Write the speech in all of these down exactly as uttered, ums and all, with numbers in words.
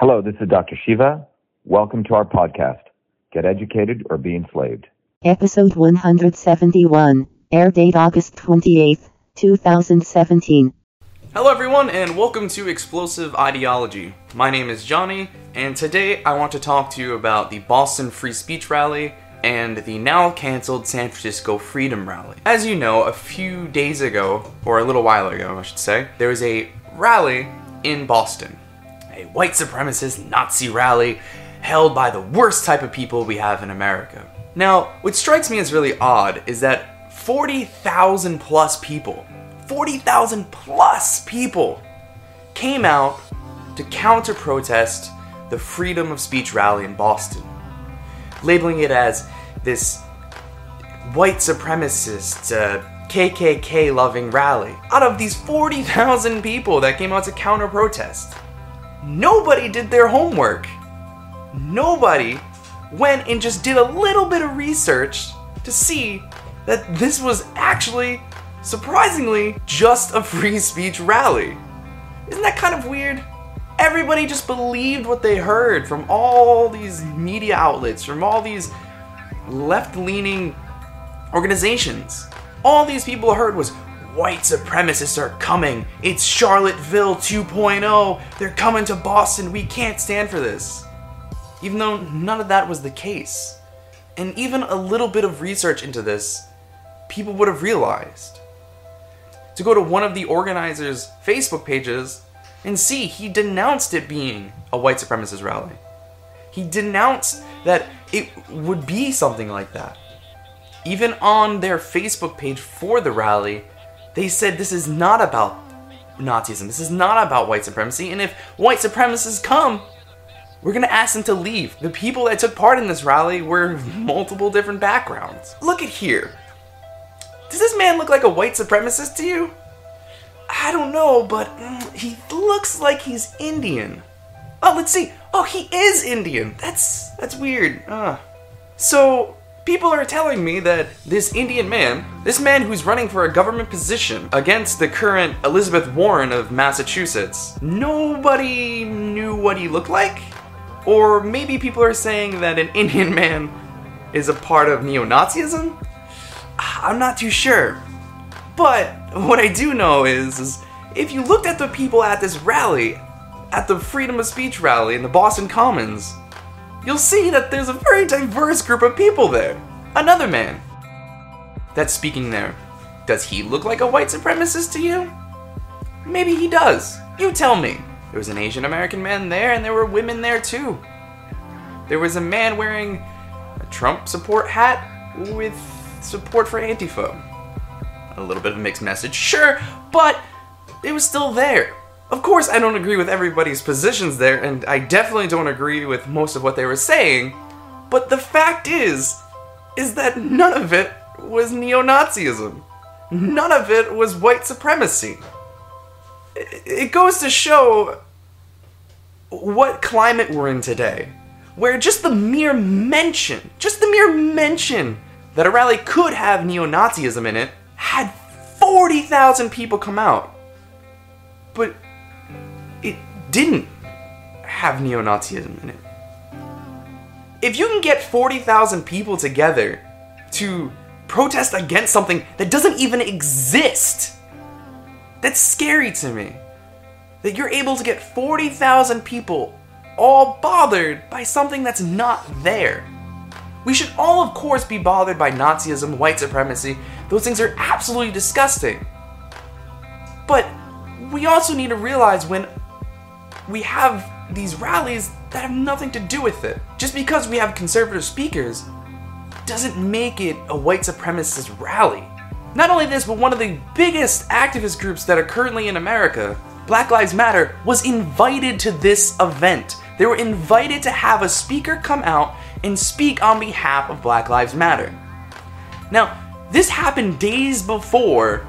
Hello, this is Doctor Shiva. Welcome to our podcast, Get Educated or Be Enslaved. Episode one hundred seventy-one, air date August twenty-eighth, two thousand seventeen. Hello everyone and welcome to Explosive Ideology. My name is Johnny and today I want to talk to you about the Boston Free Speech Rally and the now cancelled San Francisco Freedom Rally. As you know, a few days ago, or a little while ago I should say, there was a rally in Boston. A white supremacist Nazi rally held by the worst type of people we have in America. Now, what strikes me as really odd is that forty thousand plus people, forty thousand plus people came out to counter-protest the freedom of speech rally in Boston, labeling it as this white supremacist, uh, K K K-loving rally. Out of these forty thousand people that came out to counter-protest, nobody did their homework. Nobody went and just did a little bit of research to see that this was actually, surprisingly, just a free speech rally. Isn't that kind of weird? Everybody just believed what they heard from all these media outlets, from all these left-leaning organizations. All these people heard was, white supremacists are coming. It's Charlottesville two point oh. They're coming to Boston. We can't stand for this. Even though none of that was the case. And even a little bit of research into this, people would have realized. To go to one of the organizers' Facebook pages and see, he denounced it being a white supremacist rally. He denounced that it would be something like that. Even on their Facebook page for the rally, they said this is not about Nazism, this is not about white supremacy, and if white supremacists come, we're gonna ask them to leave. The people that took part in this rally were multiple different backgrounds. Look at here. Does this man look like a white supremacist to you? I don't know, but mm, he looks like he's Indian. Oh, let's see. Oh, he is Indian. That's, that's weird. Uh. So, people are telling me that this Indian man, this man who's running for a government position against the current Elizabeth Warren of Massachusetts, nobody knew what he looked like? Or maybe people are saying that an Indian man is a part of neo-Nazism? I'm not too sure. But what I do know is, is if you looked at the people at this rally, at the Freedom of Speech rally in the Boston Commons, you'll see that there's a very diverse group of people there. Another man that's speaking there. Does he look like a white supremacist to you? Maybe he does. You tell me. There was an Asian American man there, and there were women there too. There was a man wearing a Trump support hat with support for Antifa. A little bit of a mixed message, sure, but it was still there. Of course, I don't agree with everybody's positions there, and I definitely don't agree with most of what they were saying, but the fact is, is that none of it was neo-Nazism. None of it was white supremacy. It goes to show what climate we're in today, where just the mere mention, just the mere mention that a rally could have neo-Nazism in it, had forty thousand people come out. But it didn't have neo-Nazism in it. If you can get forty thousand people together to protest against something that doesn't even exist, that's scary to me. That you're able to get forty thousand people all bothered by something that's not there. We should all, of course, be bothered by Nazism, white supremacy. Those things are absolutely disgusting. But we also need to realize when we have these rallies that have nothing to do with it. Just because we have conservative speakers doesn't make it a white supremacist rally. Not only this, but one of the biggest activist groups that are currently in America, Black Lives Matter, was invited to this event. They were invited to have a speaker come out and speak on behalf of Black Lives Matter. Now, this happened days before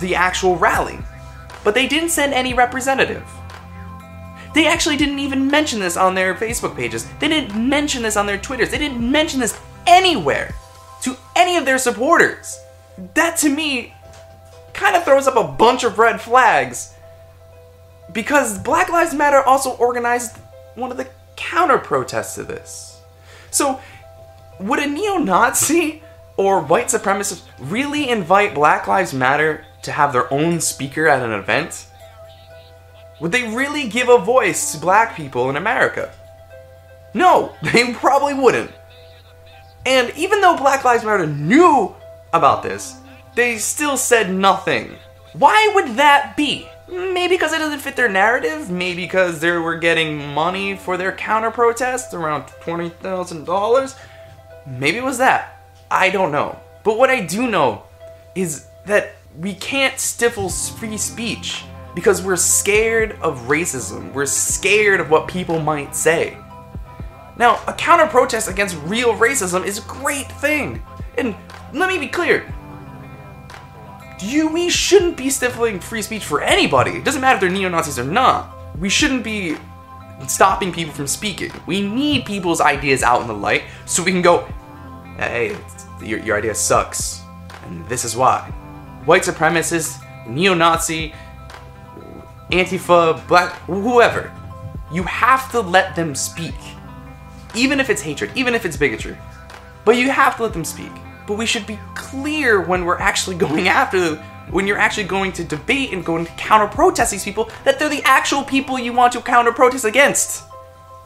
the actual rally. But they didn't send any representative. They actually didn't even mention this on their Facebook pages. They didn't mention this on their Twitters. They didn't mention this anywhere to any of their supporters. That to me kind of throws up a bunch of red flags because Black Lives Matter also organized one of the counter-protests to this. So would a neo-Nazi or white supremacist really invite Black Lives Matter to have their own speaker at an event? Would they really give a voice to black people in America? No, they probably wouldn't. And even though Black Lives Matter knew about this, they still said nothing. Why would that be? Maybe because it doesn't fit their narrative? Maybe because they were getting money for their counter-protest, around twenty thousand dollars? Maybe it was that. I don't know. But what I do know is that we can't stifle free speech because we're scared of racism. We're scared of what people might say. Now, a counter-protest against real racism is a great thing. And let me be clear. You, we shouldn't be stifling free speech for anybody. It doesn't matter if they're neo-Nazis or not. We shouldn't be stopping people from speaking. We need people's ideas out in the light so we can go, hey, your, your idea sucks, and this is why. White supremacists, neo-Nazi, Antifa, black, whoever. You have to let them speak. Even if it's hatred, even if it's bigotry. But you have to let them speak. But we should be clear when we're actually going after them, when you're actually going to debate and going to counter-protest these people, that they're the actual people you want to counter-protest against.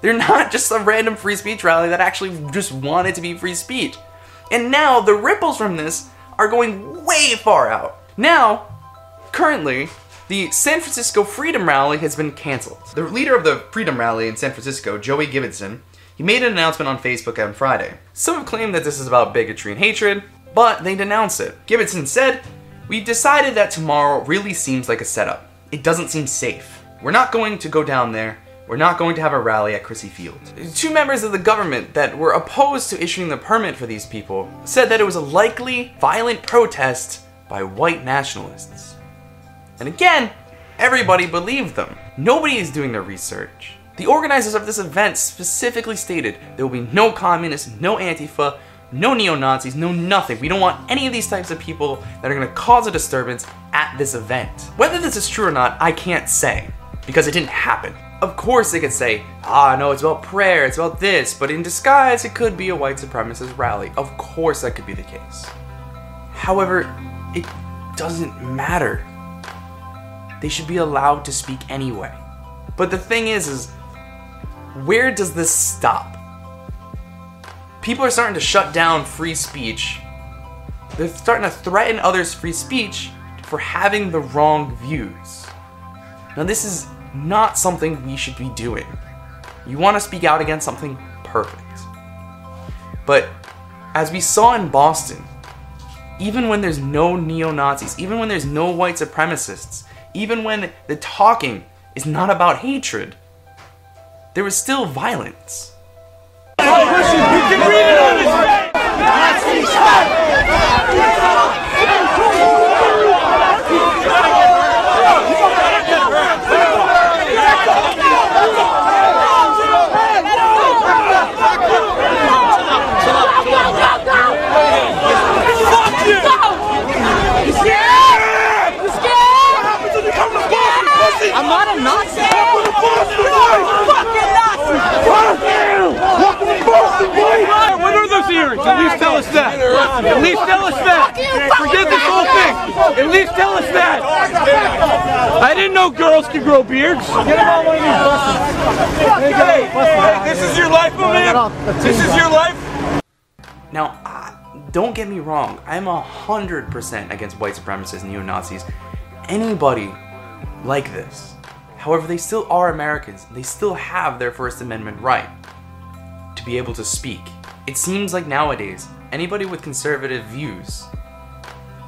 They're not just a random free speech rally that actually just wanted to be free speech. And now the ripples from this are going way far out. Now, currently, the San Francisco Freedom Rally has been canceled. The leader of the Freedom Rally in San Francisco, Joey Gibbonson, he made an announcement on Facebook on Friday. Some have claimed that this is about bigotry and hatred, but they denounced it. Gibbonson said, "We've decided that tomorrow really seems like a setup. It doesn't seem safe. We're not going to go down there. We're not going to have a rally at Crissy Field." Two members of the government that were opposed to issuing the permit for these people said that it was a likely violent protest by white nationalists. And again, everybody believed them. Nobody is doing their research. The organizers of this event specifically stated there will be no communists, no Antifa, no neo-Nazis, no nothing. We don't want any of these types of people that are going to cause a disturbance at this event. Whether this is true or not, I can't say, because it didn't happen. Of course they could say, ah, no, it's about prayer, it's about this, but in disguise it could be a white supremacist rally. Of course that could be the case. However, it doesn't matter. They should be allowed to speak anyway. But the thing is, is where does this stop? People are starting to shut down free speech. They're starting to threaten others' free speech for having the wrong views. Now this is not something we should be doing. You want to speak out against something? Perfect. But as we saw in Boston, even when there's no neo-Nazis, even when there's no white supremacists, even when the talking is not about hatred, there was still violence. I'm not a Nazi! When are those hearings? At least tell us that. At least tell us that. Forget this whole thing. At least tell us that. I didn't know girls could grow beards. Get them on one of these buses. Hey, hey, this is your life, my man. This is your life. Now, uh, don't get me wrong. I'm a hundred percent against white supremacists, neo-Nazis, anybody like this. However, they still are Americans. They still have their First Amendment right to be able to speak. It seems like nowadays, anybody with conservative views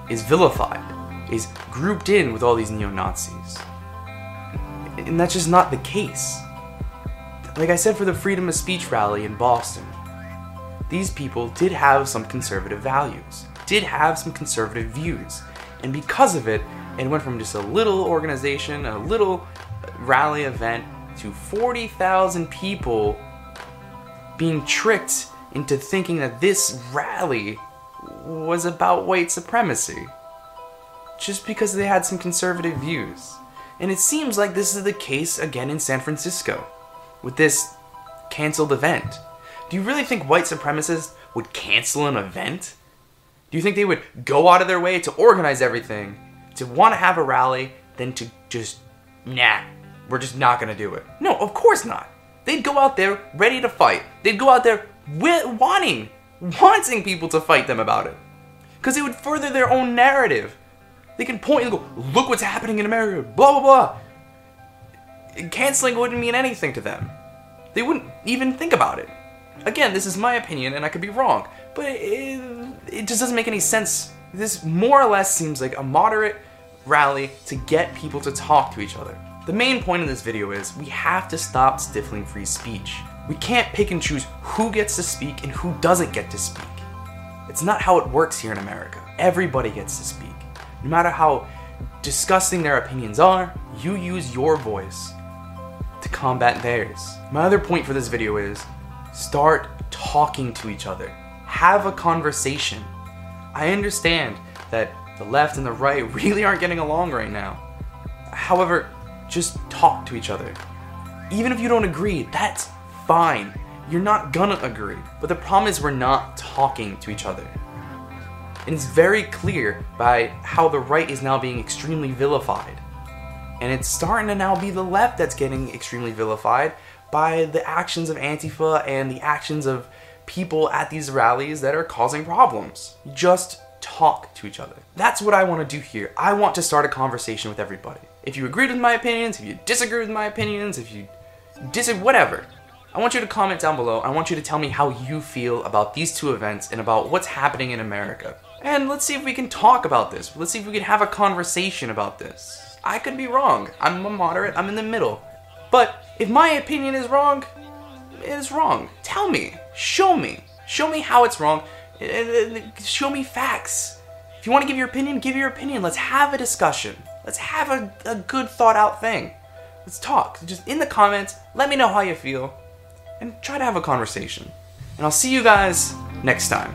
is vilified, is grouped in with all these neo-Nazis. And that's just not the case. Like I said for the Freedom of Speech rally in Boston, these people did have some conservative values, did have some conservative views, and because of it, and went from just a little organization, a little rally event, to forty thousand people being tricked into thinking that this rally was about white supremacy, just because they had some conservative views. And it seems like this is the case again in San Francisco, with this canceled event. Do you really think white supremacists would cancel an event? Do you think they would go out of their way to organize everything, to want to have a rally, then to just, nah, we're just not going to do it? No, of course not. They'd go out there ready to fight. They'd go out there wi- wanting, wanting people to fight them about it. Because it would further their own narrative. They can point and go, look what's happening in America, blah, blah, blah. Canceling wouldn't mean anything to them. They wouldn't even think about it. Again, this is my opinion, and I could be wrong, but it, it just doesn't make any sense. This more or less seems like a moderate rally to get people to talk to each other. The main point of this video is we have to stop stifling free speech. We can't pick and choose who gets to speak and who doesn't get to speak. It's not how it works here in America. Everybody gets to speak. No matter how disgusting their opinions are, you use your voice to combat theirs. My other point for this video is start talking to each other. Have a conversation. I understand that the left and the right really aren't getting along right now. However, just talk to each other. Even if you don't agree, that's fine. You're not gonna agree. But the problem is we're not talking to each other. And it's very clear by how the right is now being extremely vilified. And it's starting to now be the left that's getting extremely vilified by the actions of Antifa and the actions of people at these rallies that are causing problems. Just talk to each other. That's what I want to do here. I want to start a conversation with everybody. If you agreed with my opinions, if you disagreed with my opinions, if you disagree, whatever. I want you to comment down below. I want you to tell me how you feel about these two events and about what's happening in America. And let's see if we can talk about this. Let's see if we can have a conversation about this. I could be wrong. I'm a moderate. I'm in the middle. But if my opinion is wrong, it's wrong. Tell me. Show me. Show me how it's wrong. Show me facts. If you want to give your opinion, give your opinion. Let's have a discussion. Let's have a, a good thought out thing. Let's talk. Just in the comments, let me know how you feel and try to have a conversation. And I'll see you guys next time.